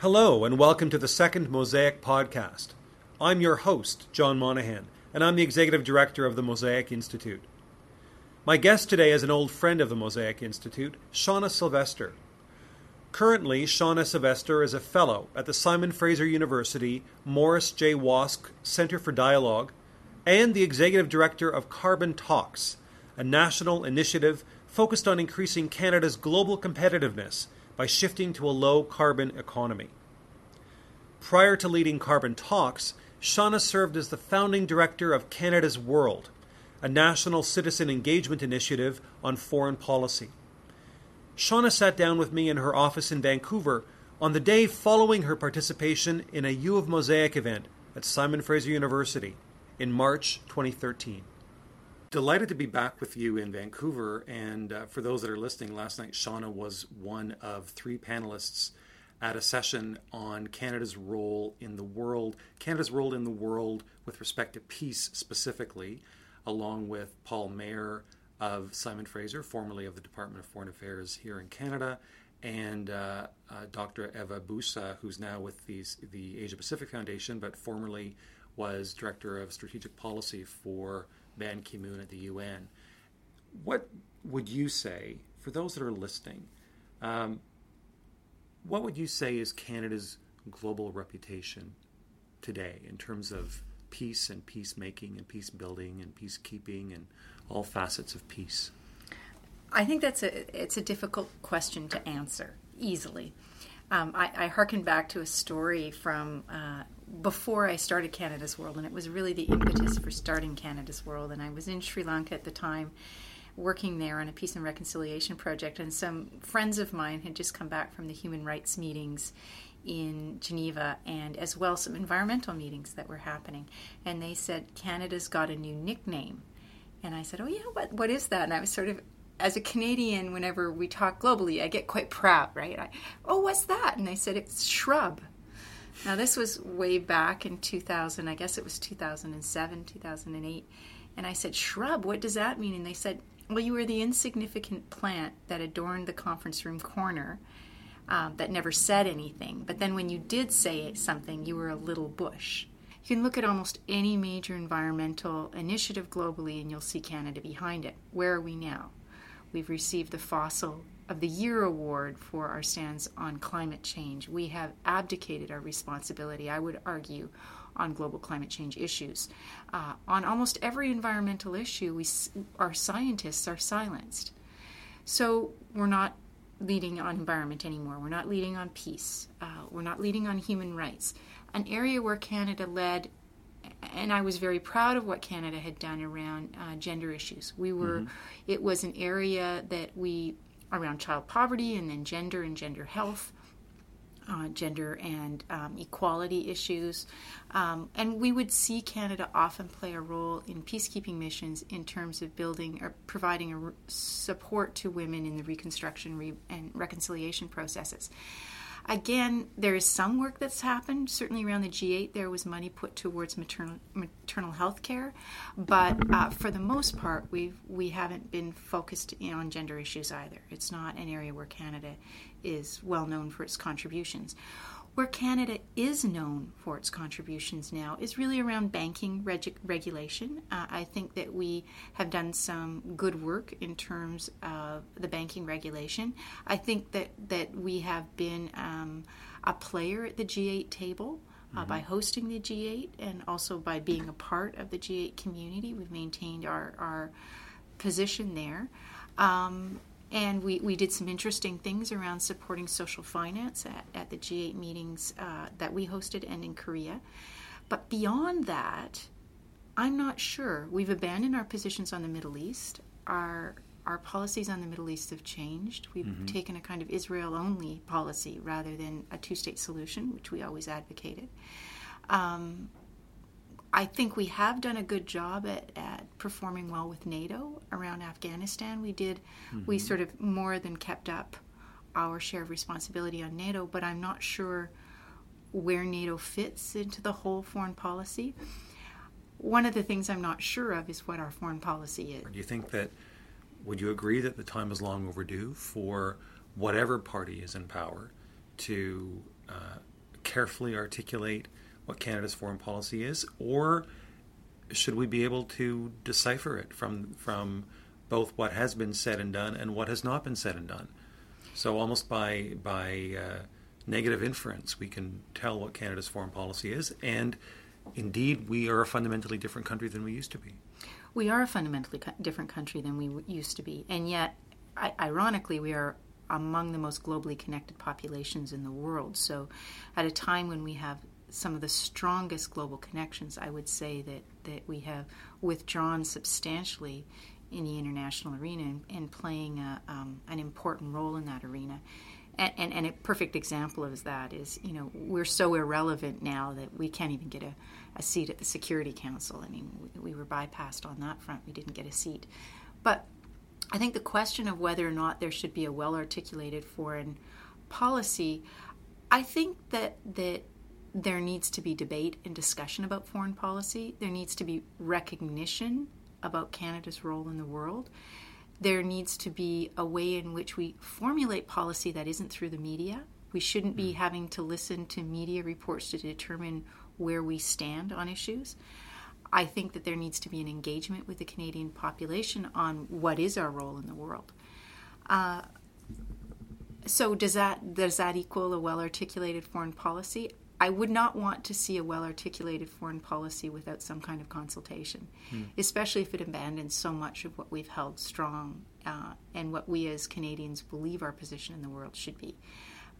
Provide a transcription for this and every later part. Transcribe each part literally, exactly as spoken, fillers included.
Hello and welcome to the second Mosaic podcast. I'm your host, John Monahan, and I'm the Executive Director of the Mosaic Institute. My guest today is an old friend of the Mosaic Institute, Shauna Sylvester. Currently, Shauna Sylvester is a fellow at the Simon Fraser University Morris J. Wosk Centre for Dialogue and the Executive Director of Carbon Talks, a national initiative focused on increasing Canada's global competitiveness by shifting to a low-carbon economy. Prior to leading Carbon Talks, Shauna served as the founding director of Canada's World, a national citizen engagement initiative on foreign policy. Shauna sat down with me in her office in Vancouver on the day following her participation in a U of Mosaic event at Simon Fraser University in March twenty thirteen. Delighted to be back with you in Vancouver, and uh, for those that are listening, last night Shauna was one of three panelists at a session on Canada's role in the world, Canada's role in the world with respect to peace specifically, along with Paul Mayer of Simon Fraser, formerly of the Department of Foreign Affairs here in Canada, and uh, uh, Doctor Eva Busa, who's now with the, the Asia-Pacific Foundation, but formerly was Director of Strategic Policy for Ban Ki-moon at the U N. What would you say, for those that are listening, um, what would you say is Canada's global reputation today in terms of peace and peacemaking and peace building and peacekeeping and all facets of peace? I think that's a it's a difficult question to answer easily. Um, I, I hearken back to a story from uh, before I started Canada's World, and it was really the impetus for starting Canada's World. And I was in Sri Lanka at the time, working there on a peace and reconciliation project, and some friends of mine had just come back from the human rights meetings in Geneva, and as well some environmental meetings that were happening. And they said, Canada's got a new nickname. And I said, oh yeah, what what is that? And I was sort of, as a Canadian, whenever we talk globally, I get quite proud, right? I, oh, what's that? And they said, it's shrub. Now, this was way back in two thousand. I guess it was two thousand seven, two thousand eight. And I said, shrub, what does that mean? And they said, well, you were the insignificant plant that adorned the conference room corner um, that never said anything. But then when you did say something, you were a little bush. You can look at almost any major environmental initiative globally, and you'll see Canada behind it. Where are we now? We've received the Fossil of the Year Award for our stance on climate change. We have abdicated our responsibility, I would argue, on global climate change issues. Uh, on almost every environmental issue, we, our scientists are silenced. So we're not leading on environment anymore. We're not leading on peace. Uh, we're not leading on human rights. An area where Canada led, and I was very proud of what Canada had done around uh, gender issues. We were, mm-hmm. It was an area that we, around child poverty and then gender and gender health, uh, gender and um, equality issues. Um, and we would see Canada often play a role in peacekeeping missions in terms of building or providing a re- support to women in the reconstruction re- and reconciliation processes. Again, there is some work that's happened. Certainly around the G eight, there was money put towards maternal maternal health care. But uh, for the most part, we we haven't been focused in on gender issues either. It's not an area where Canada is well known for its contributions. Where Canada is known for its contributions now is really around banking reg- regulation. Uh, I think that we have done some good work in terms of the banking regulation. I think that, that we have been um, a player at the G eight table uh, mm-hmm. by hosting the G eight and also by being a part of the G eight community. We've maintained our, our position there. Um, And we, we did some interesting things around supporting social finance at, at the G eight meetings uh, that we hosted and in Korea. But beyond that, I'm not sure. We've abandoned our positions on the Middle East. Our our policies on the Middle East have changed. We've mm-hmm. taken a kind of Israel-only policy rather than a two-state solution, which we always advocated. Um, I think we have done a good job at, at performing well with NATO around Afghanistan. We did, mm-hmm. we sort of more than kept up our share of responsibility on NATO, but I'm not sure where NATO fits into the whole foreign policy. One of the things I'm not sure of is what our foreign policy is. Do you think that, would you agree that the time is long overdue for whatever party is in power to uh, carefully articulate what Canada's foreign policy is, or should we be able to decipher it from from both what has been said and done and what has not been said and done? So almost by by uh, negative inference, we can tell what Canada's foreign policy is, and indeed, we are a fundamentally different country than we used to be. We are a fundamentally co- different country than we used to be, and yet, I- ironically, we are among the most globally connected populations in the world. So at a time when we have some of the strongest global connections, I would say that, that we have withdrawn substantially in the international arena and, and playing a, um, an important role in that arena. And, and, and a perfect example of that is, you know, we're so irrelevant now that we can't even get a, a seat at the Security Council. I mean, we, we were bypassed on that front. We didn't get a seat. But I think the question of whether or not there should be a well-articulated foreign policy, I think that that there needs to be debate and discussion about foreign policy. There needs to be recognition about Canada's role in the world. There needs to be a way in which we formulate policy that isn't through the media. We shouldn't be having to listen to media reports to determine where we stand on issues. I think that there needs to be an engagement with the Canadian population on what is our role in the world. Uh, so does that does that equal a well-articulated foreign policy? I would not want to see a well-articulated foreign policy without some kind of consultation, mm. especially if it abandons so much of what we've held strong uh, and what we as Canadians believe our position in the world should be.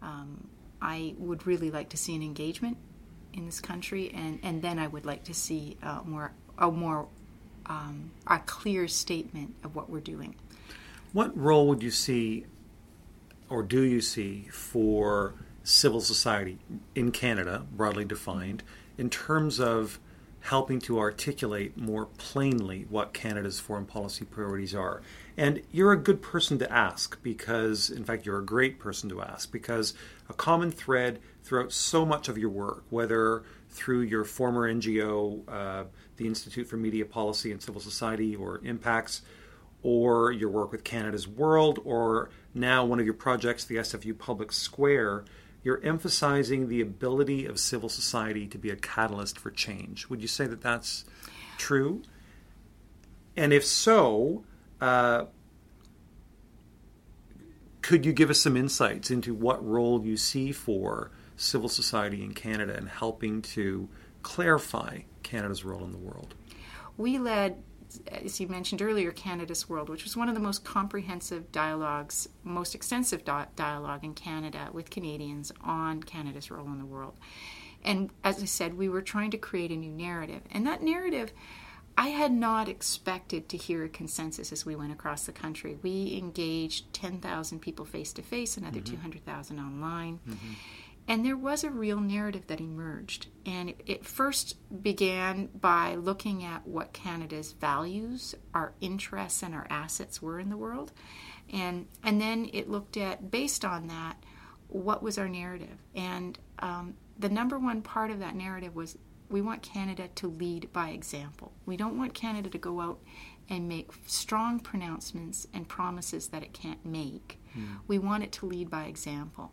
Um, I would really like to see an engagement in this country, and, and then I would like to see uh, more a more um, a clear statement of what we're doing. What role would you see, or do you see, for civil society in Canada, broadly defined, in terms of helping to articulate more plainly what Canada's foreign policy priorities are? And you're a good person to ask because, in fact, you're a great person to ask because a common thread throughout so much of your work, whether through your former N G O, uh, the Institute for Media Policy and Civil Society, or Impacts, or your work with Canada's World, or now one of your projects, the S F U Public Square, you're emphasizing the ability of civil society to be a catalyst for change. Would you say that that's true? And if so, uh, could you give us some insights into what role you see for civil society in Canada in helping to clarify Canada's role in the world? We led, as you mentioned earlier, Canada's World, which was one of the most comprehensive dialogues, most extensive do- dialogue in Canada with Canadians on Canada's role in the world. And as I said, we were trying to create a new narrative. And that narrative, I had not expected to hear a consensus as we went across the country. We engaged ten thousand people face-to-face, another mm-hmm. two hundred thousand online. Mm-hmm. And there was a real narrative that emerged. And it first began by looking at what Canada's values, our interests, and our assets were in the world. And and then it looked at, based on that, what was our narrative? And um, the number one part of that narrative was we want Canada to lead by example. We don't want Canada to go out and make strong pronouncements and promises that it can't make. Mm. We want it to lead by example.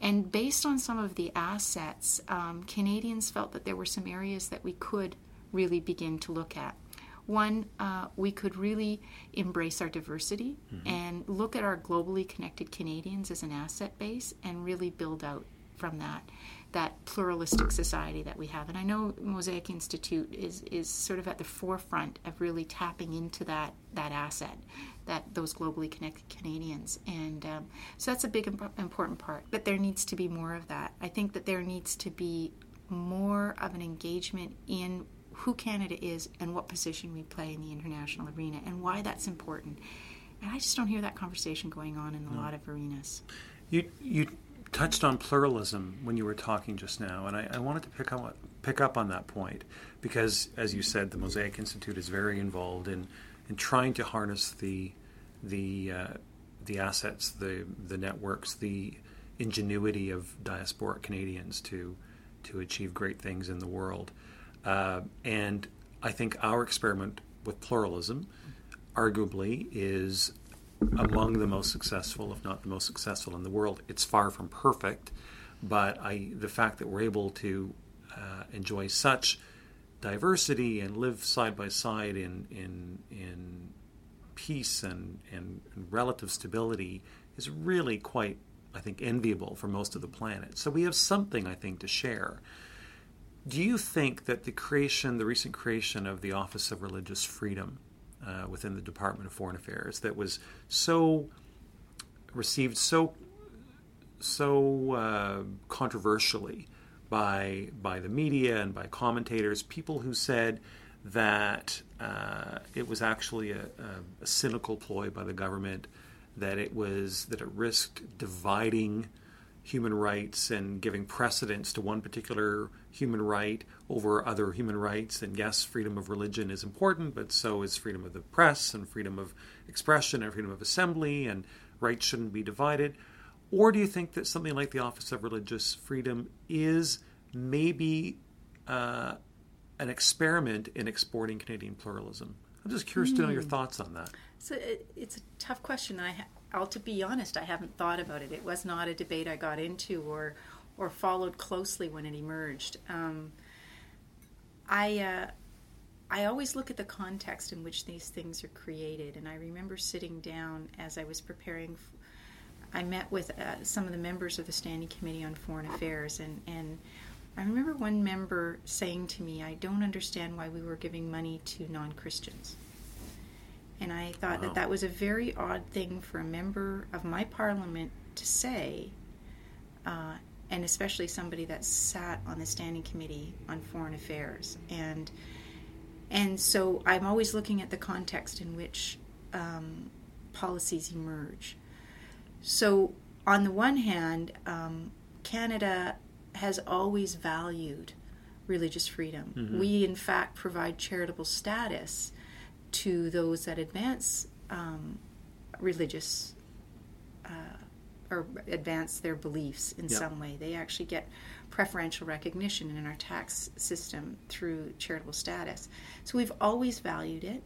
And based on some of the assets, um, Canadians felt that there were some areas that we could really begin to look at. One, uh, we could really embrace our diversity mm-hmm. and look at our globally connected Canadians as an asset base and really build out from that, that pluralistic society that we have. And I know Mosaic Institute is, is sort of at the forefront of really tapping into that, that asset, that those globally connected Canadians. And um, so that's a big imp- important part. But there needs to be more of that. I think that there needs to be more of an engagement in who Canada is and what position we play in the international arena and why that's important. And I just don't hear that conversation going on in a no. lot of arenas. You you touched on pluralism when you were talking just now, and I, I wanted to pick up, pick up on that point because, as you said, the Mosaic Institute is very involved in and trying to harness the the uh, the assets, the the networks, the ingenuity of diasporic Canadians to to achieve great things in the world. Uh, and I think our experiment with pluralism, arguably, is among the most successful, if not the most successful in the world. It's far from perfect, But I, the fact that we're able to uh, enjoy such diversity and live side by side in in in peace and, and, and relative stability is really quite, I think, enviable for most of the planet. So we have something, I think, to share. Do you think that the creation, the recent creation of the Office of Religious Freedom uh, within the Department of Foreign Affairs, that was so received so so uh, controversially by by the media and by commentators, people who said that uh, it was actually a, a, a cynical ploy by the government, that it was that it risked dividing human rights and giving precedence to one particular human right over other human rights. And yes, freedom of religion is important, but so is freedom of the press and freedom of expression and freedom of assembly, and rights shouldn't be divided. Or do you think that something like the Office of Religious Freedom is maybe uh, an experiment in exporting Canadian pluralism? I'm just curious mm. to know your thoughts on that. So it, it's a tough question. I, I'll, to be honest, I haven't thought about it. It was not a debate I got into or or followed closely when it emerged. Um, I uh, I always look at the context in which these things are created, and I remember sitting down as I was preparing. F- I met with uh, some of the members of the Standing Committee on Foreign Affairs, and, and I remember one member saying to me, "I don't understand why we were giving money to non-Christians." And I thought wow. that that was a very odd thing for a member of my parliament to say, uh, and especially somebody that sat on the Standing Committee on Foreign Affairs. And and so I'm always looking at the context in which um, policies emerge. So on the one hand, um, Canada has always valued religious freedom. Mm-hmm. We, in fact, provide charitable status to those that advance um, religious uh, or advance their beliefs in yep. some way. They actually get preferential recognition in our tax system through charitable status. So we've always valued it.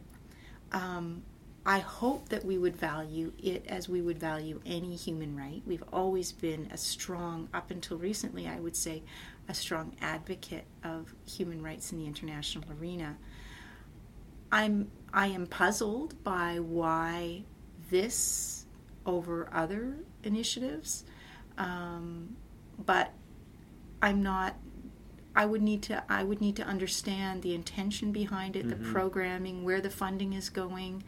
Um, I hope that we would value it as we would value any human right. We've always been a strong, up until recently, I would say, a strong advocate of human rights in the international arena. I'm I am puzzled by why this over other initiatives, um, but I'm not. I would need to I would need to understand the intention behind it, mm-hmm. the programming, where the funding is going.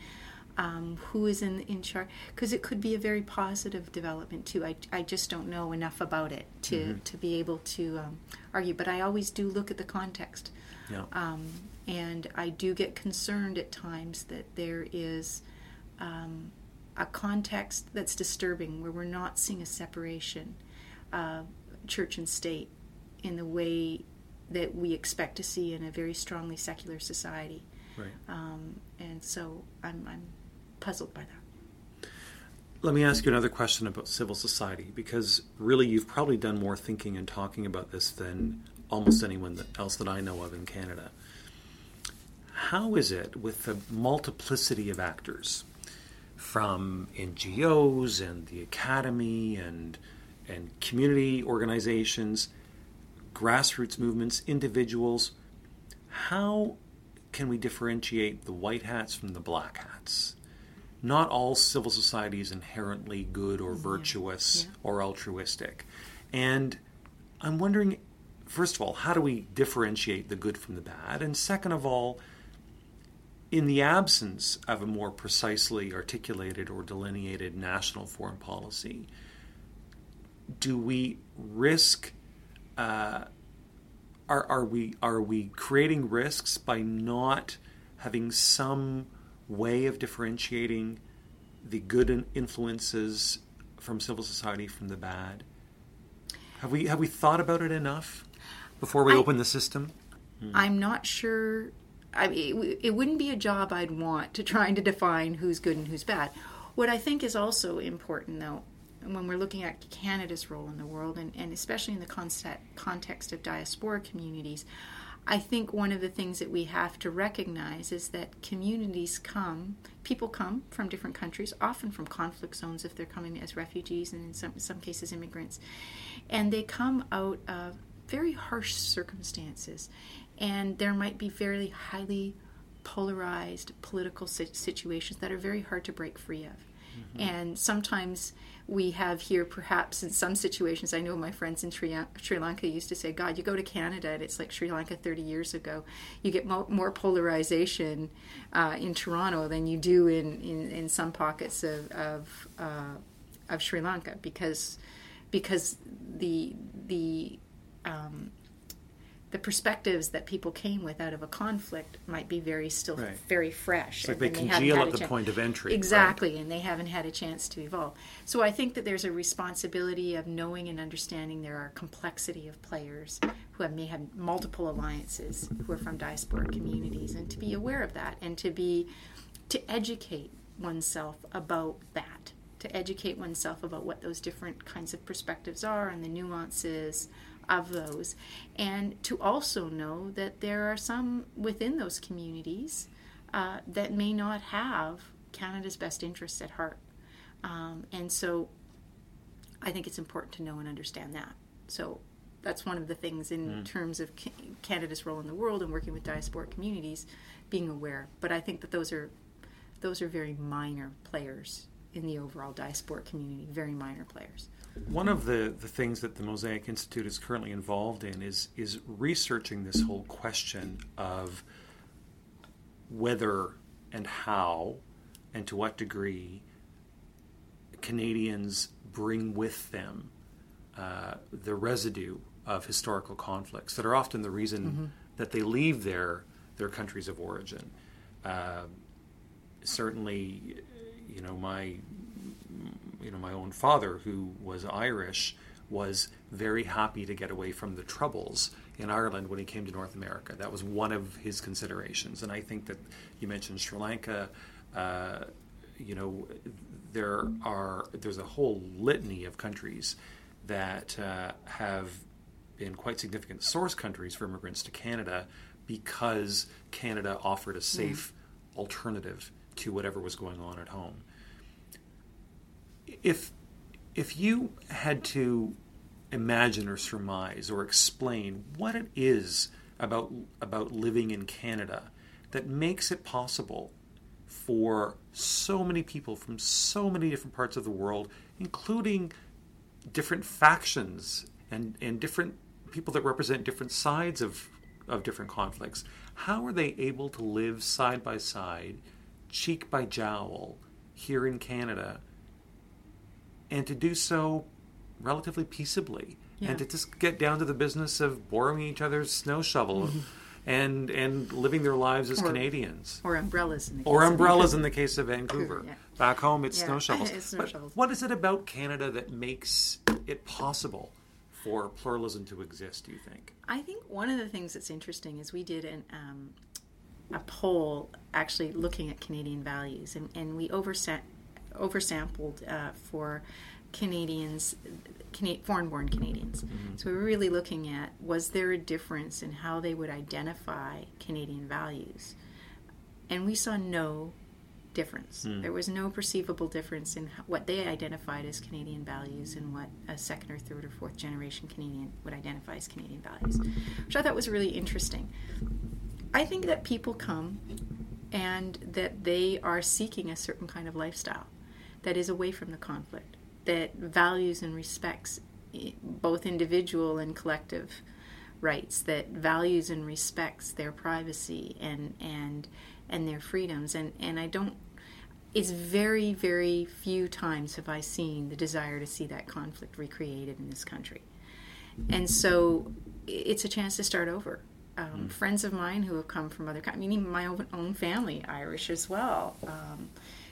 Um, who is in, in charge? Because it could be a very positive development too. I, I just don't know enough about it to, mm-hmm. to be able to um, argue. But I always do look at the context, yeah. um, and I do get concerned at times that there is um, a context that's disturbing, where we're not seeing a separation of church and state in the way that we expect to see in a very strongly secular society. Right. Um, and so I'm, I'm puzzled by that. Let me ask you another question about civil society, because really you've probably done more thinking and talking about this than almost anyone else that I know of in Canada. How is it with the multiplicity of actors, from N G Os and the academy and and community organizations, grassroots movements, individuals, how can we differentiate the white hats from the black hats? Not all civil society is inherently good or virtuous yeah. Yeah. or altruistic. And I'm wondering, first of all, how do we differentiate the good from the bad? And second of all, in the absence of a more precisely articulated or delineated national foreign policy, do we risk... Uh, Are are we are we creating risks by not having some way of differentiating the good influences from civil society from the bad? Have we have we thought about it enough before we I, open the system? Hmm. I'm not sure. I mean, it, it wouldn't be a job I'd want, to trying to define who's good and who's bad. What I think is also important, though, when we're looking at Canada's role in the world, and, and especially in the concept, context of diaspora communities, I think one of the things that we have to recognize is that communities come, people come from different countries, often from conflict zones if they're coming as refugees and in some, some cases immigrants, and they come out of very harsh circumstances, and there might be very highly polarized political situations that are very hard to break free of. Mm-hmm. And sometimes we have here, perhaps in some situations, I know my friends in Sri, Sri Lanka used to say, God, you go to Canada and it's like Sri Lanka thirty years ago. You get mo- more polarization uh, in Toronto than you do in, in, in some pockets of of, uh, of Sri Lanka because because the the um, the perspectives that people came with out of a conflict might be very still right. very fresh. Like they congeal at the point of entry. Exactly, right? And they haven't had a chance to evolve. So I think that there's a responsibility of knowing and understanding there are complexity of players who have, may have multiple alliances, who are from diasporic communities, and to be aware of that and to be to educate oneself about that, to educate oneself about what those different kinds of perspectives are and the nuances of those, and to also know that there are some within those communities uh, that may not have Canada's best interests at heart. Um, and so I think it's important to know and understand that. So that's one of the things in mm. terms of ca- Canada's role in the world and working with diasporic communities, being aware. But I think that those are those are very minor players in the overall diasporic community, very minor players. One of the, the things that the Mosaic Institute is currently involved in is is researching this whole question of whether and how and to what degree Canadians bring with them uh, the residue of historical conflicts that are often the reason mm-hmm. that they leave their, their countries of origin. Uh, certainly, you know, my... You know, my own father, who was Irish, was very happy to get away from the troubles in Ireland when he came to North America. That was one of his considerations. And I think that you mentioned Sri Lanka. Uh, you know, there are there's a whole litany of countries that uh, have been quite significant source countries for immigrants to Canada because Canada offered a safe mm. alternative to whatever was going on at home. If if you had to imagine or surmise or explain what it is about about living in Canada that makes it possible for so many people from so many different parts of the world, including different factions and, and different people that represent different sides of, of different conflicts, how are they able to live side by side, cheek by jowl, here in Canada? And to do so relatively peaceably, yeah. and to just get down to the business of borrowing each other's snow shovel, mm-hmm. and and living their lives as or, Canadians, or umbrellas, in the case or umbrellas of in the case of Vancouver. Yeah. Back home, it's yeah. snow shovels. It's snow but shovels. What is it about Canada that makes it possible for pluralism to exist? Do you think? I think one of the things that's interesting is we did an. Um, a poll actually looking at Canadian values, and, and we oversat. oversampled uh, for Canadians, Can- foreign-born Canadians. Mm-hmm. So we were really looking at, was there a difference in how they would identify Canadian values? And we saw no difference. Mm. There was no perceivable difference in what they identified as Canadian values and what a second or third or fourth generation Canadian would identify as Canadian values, which I thought was really interesting. I think that people come and that they are seeking a certain kind of lifestyle that is away from the conflict, that values and respects both individual and collective rights, that values and respects their privacy and and and their freedoms. And, and I don't, it's very, very few times have I seen the desire to see that conflict recreated in this country. And so it's a chance to start over. Um, mm. Friends of mine who have come from other countries, I mean, even my own, own family, Irish as well, um,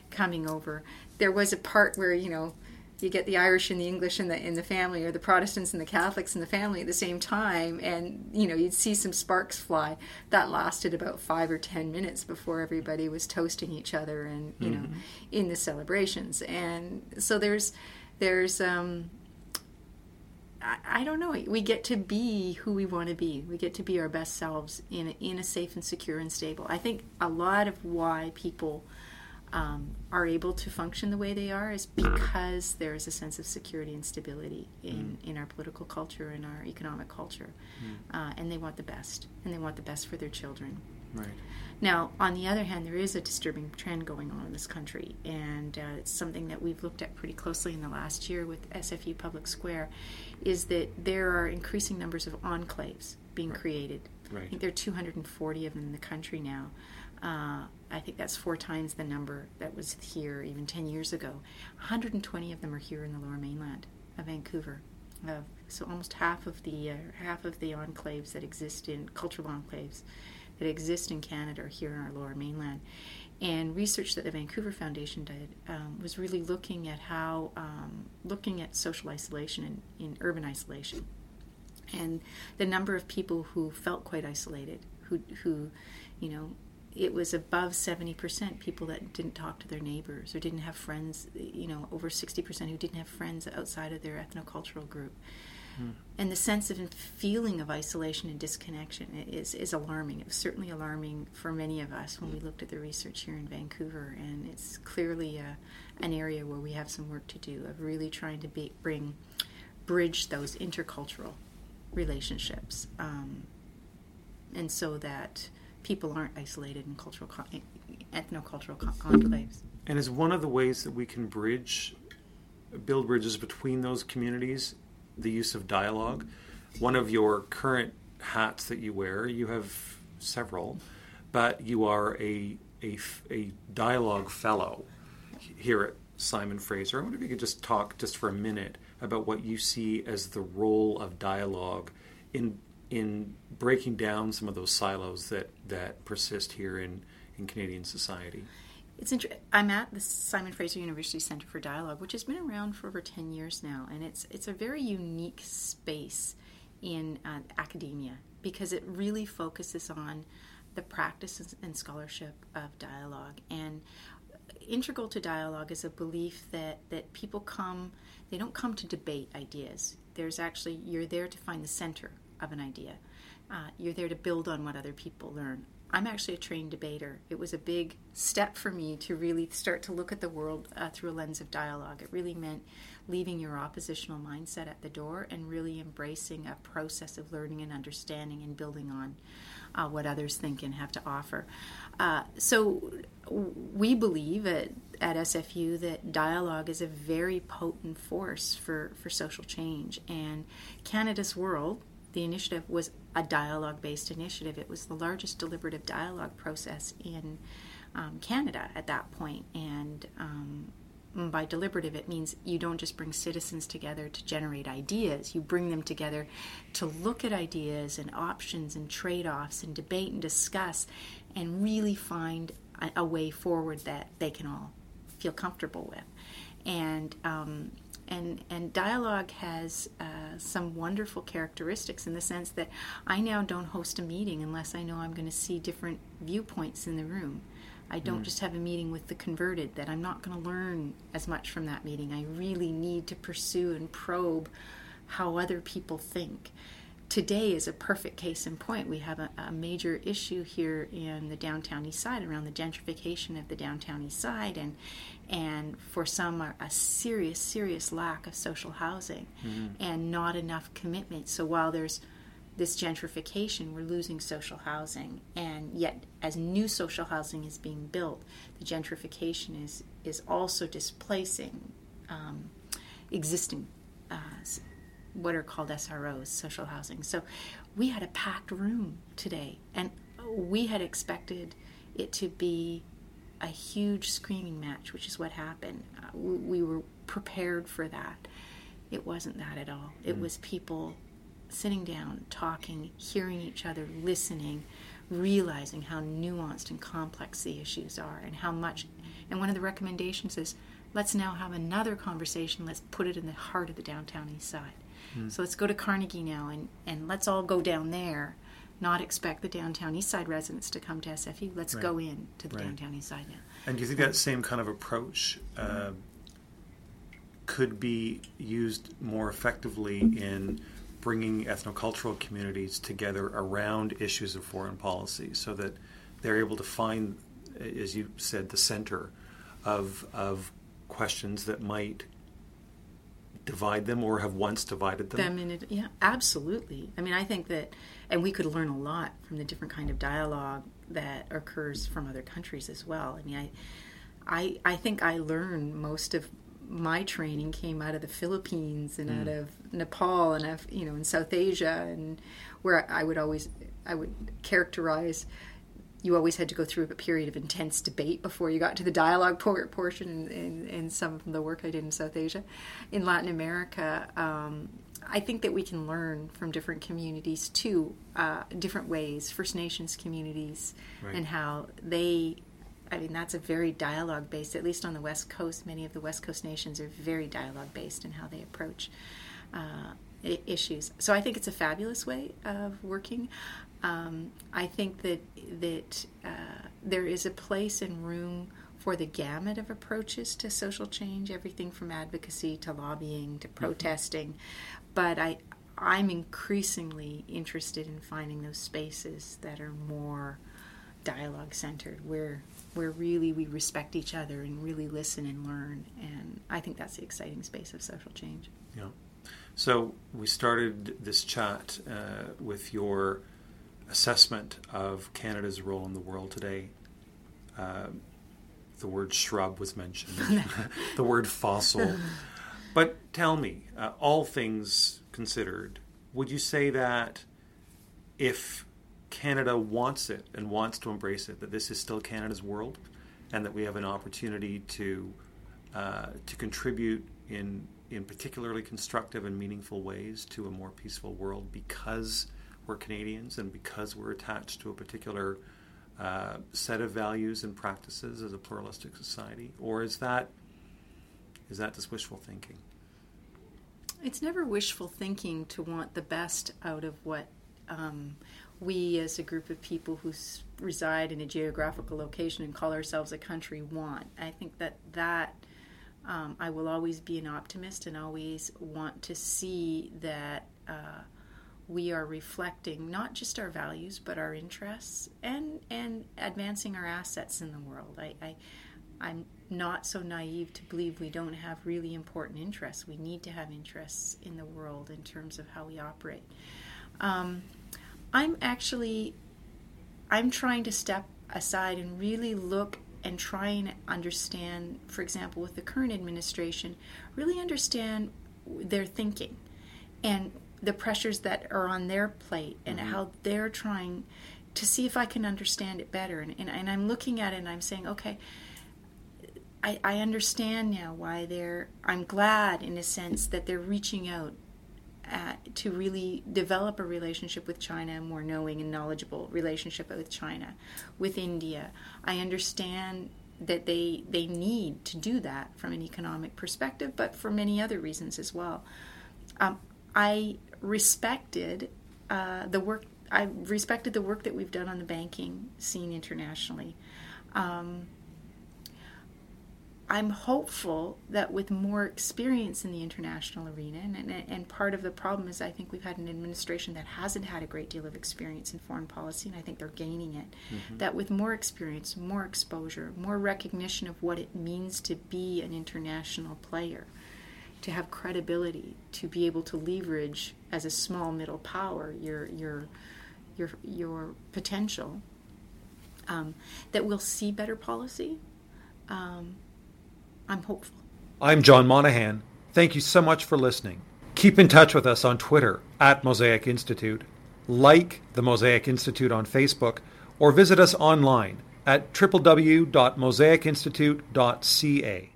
coming over. There was a part where, you know, you get the Irish and the English in the in the family, or the Protestants and the Catholics in the family at the same time, and, you know, you'd see some sparks fly. That lasted about five or ten minutes before everybody was toasting each other and, you mm. know, in the celebrations. And so there's, there's um, I, I don't know, we get to be who we want to be. We get to be our best selves in a, in a safe and secure and stable. I think a lot of why people um, are able to function the way they are is because there is a sense of security and stability in, mm. in our political culture and our economic culture. Mm. Uh, and they want the best, and they want the best for their children. Right. Now, on the other hand, there is a disturbing trend going on in this country, and uh, it's something that we've looked at pretty closely in the last year with S F U Public Square, is that there are increasing numbers of enclaves being right. created. Right. I think there are two hundred forty of them in the country now. Uh, I think that's four times the number that was here even ten years ago. one hundred twenty of them are here in the Lower Mainland of Vancouver. Uh, so almost half of the uh, half of the enclaves that exist in cultural enclaves that exist in Canada or here in our Lower Mainland. And research that the Vancouver Foundation did um, was really looking at how, um, looking at social isolation and in urban isolation. And the number of people who felt quite isolated, who, who, you know, it was above seventy percent people that didn't talk to their neighbors or didn't have friends, you know, over sixty percent who didn't have friends outside of their ethnocultural group. And the sense of feeling of isolation and disconnection is, is alarming. It was certainly alarming for many of us when we looked at the research here in Vancouver, and it's clearly a, an area where we have some work to do of really trying to be, bring bridge those intercultural relationships, um, and so that people aren't isolated in cultural ethnocultural enclaves. And is one of the ways that we can bridge, build bridges between those communities, the use of dialogue. One of your current hats that you wear, you have several, but you are a a, a dialogue fellow here at Simon Fraser. I wonder if you could just talk just for a minute about what you see as the role of dialogue in in breaking down some of those silos that, that persist here in, in Canadian society. It's inter- I'm at the Simon Fraser University Centre for Dialogue, which has been around for over ten years now, and it's it's a very unique space in uh, academia because it really focuses on the practice and scholarship of dialogue. And integral to dialogue is a belief that, that people come, they don't come to debate ideas. There's actually, you're there to find the centre of an idea. Uh, you're there to build on what other people learn. I'm actually a trained debater. It was a big step for me to really start to look at the world uh, through a lens of dialogue. It really meant leaving your oppositional mindset at the door and really embracing a process of learning and understanding and building on uh, what others think and have to offer. Uh, so we believe at, at S F U that dialogue is a very potent force for, for social change. And Canada's World, the initiative, was a dialogue-based initiative. It was the largest deliberative dialogue process in um, Canada at that point. And um, by deliberative, it means you don't just bring citizens together to generate ideas. You bring them together to look at ideas and options and trade-offs and debate and discuss and really find a, a way forward that they can all feel comfortable with. And um, And, and dialogue has uh, some wonderful characteristics in the sense that I now don't host a meeting unless I know I'm going to see different viewpoints in the room. I don't mm. just have a meeting with the converted, that I'm not going to learn as much from that meeting. I really need to pursue and probe how other people think. Today is a perfect case in point. We have a, a major issue here in the downtown east side around the gentrification of the downtown east side, and and for some a, a serious, serious lack of social housing mm-hmm. and not enough commitment. So while there's this gentrification, we're losing social housing, and yet as new social housing is being built, the gentrification is, is also displacing um, existing uh what are called S R Os, social housing. So we had a packed room today, and we had expected it to be a huge screaming match, which is what happened. Uh, we, we were prepared for that. It wasn't that at all. It mm. was people sitting down, talking, hearing each other, listening, realizing how nuanced and complex the issues are and how much. And one of the recommendations is, let's now have another conversation. Let's put it in the heart of the downtown east side. So let's go to Carnegie now, and, and let's all go down there, not expect the downtown east side residents to come to S F U. Let's right. go in to the right. downtown east side now. And do you think that same kind of approach uh, mm-hmm. could be used more effectively in bringing ethnocultural communities together around issues of foreign policy so that they're able to find, as you said, the center of of questions that might divide them or have once divided them. I mean, it, yeah, absolutely. I mean, I think that, and we could learn a lot from the different kind of dialogue that occurs from other countries as well. I mean, I I, I think I learned most of my training came out of the Philippines and mm. out of Nepal and, I've, you know, in South Asia, and where I would always, I would characterize, you always had to go through a period of intense debate before you got to the dialogue por- portion in, in, in some of the work I did in South Asia. In Latin America, um, I think that we can learn from different communities too, uh, different ways, First Nations communities, right. and how they... I mean, that's a very dialogue-based, at least on the West Coast. Many of the West Coast nations are very dialogue-based in how they approach uh, I- issues. So I think it's a fabulous way of working. Um, I think that that uh, there is a place and room for the gamut of approaches to social change, everything from advocacy to lobbying to protesting. Mm-hmm. But I, I'm increasingly interested in finding those spaces that are more dialogue-centered, where... where really we respect each other and really listen and learn. And I think that's the exciting space of social change. Yeah. So we started this chat uh, with your assessment of Canada's role in the world today. Uh, the word shrub was mentioned, the word fossil. But tell me, uh, all things considered, would you say that if Canada wants it and wants to embrace it, that this is still Canada's world and that we have an opportunity to uh, to contribute in in particularly constructive and meaningful ways to a more peaceful world because we're Canadians and because we're attached to a particular uh, set of values and practices as a pluralistic society? Or is that is that just wishful thinking? It's never wishful thinking to want the best out of what um, we as a group of people who s- reside in a geographical location and call ourselves a country want. I think that that um, I will always be an optimist and always want to see that uh, we are reflecting not just our values but our interests and and advancing our assets in the world. I, I, I'm not so naive to believe we don't have really important interests. We need to have interests in the world in terms of how we operate. Um, I'm actually, I'm trying to step aside and really look and try and understand, for example, with the current administration, really understand their thinking and the pressures that are on their plate and mm-hmm. how they're trying to see if I can understand it better. And, and, and I'm looking at it and I'm saying, okay, I, I understand now why they're, I'm glad in a sense that they're reaching out At, to really develop a relationship with China, a more knowing and knowledgeable relationship with China, with India. I understand that they they need to do that from an economic perspective, but for many other reasons as well. Um, I respected uh, the work. I respected the work that we've done on the banking scene internationally. Um, I'm hopeful that with more experience in the international arena, and, and, and part of the problem is I think we've had an administration that hasn't had a great deal of experience in foreign policy, and I think they're gaining it, mm-hmm. that with more experience, more exposure, more recognition of what it means to be an international player, to have credibility, to be able to leverage as a small middle power your your your your potential, um, that we'll see better policy. Um, I'm hopeful. I'm John Monahan. Thank you so much for listening. Keep in touch with us on Twitter, at Mosaic Institute, like the Mosaic Institute on Facebook, or visit us online at w w w dot mosaic institute dot c a.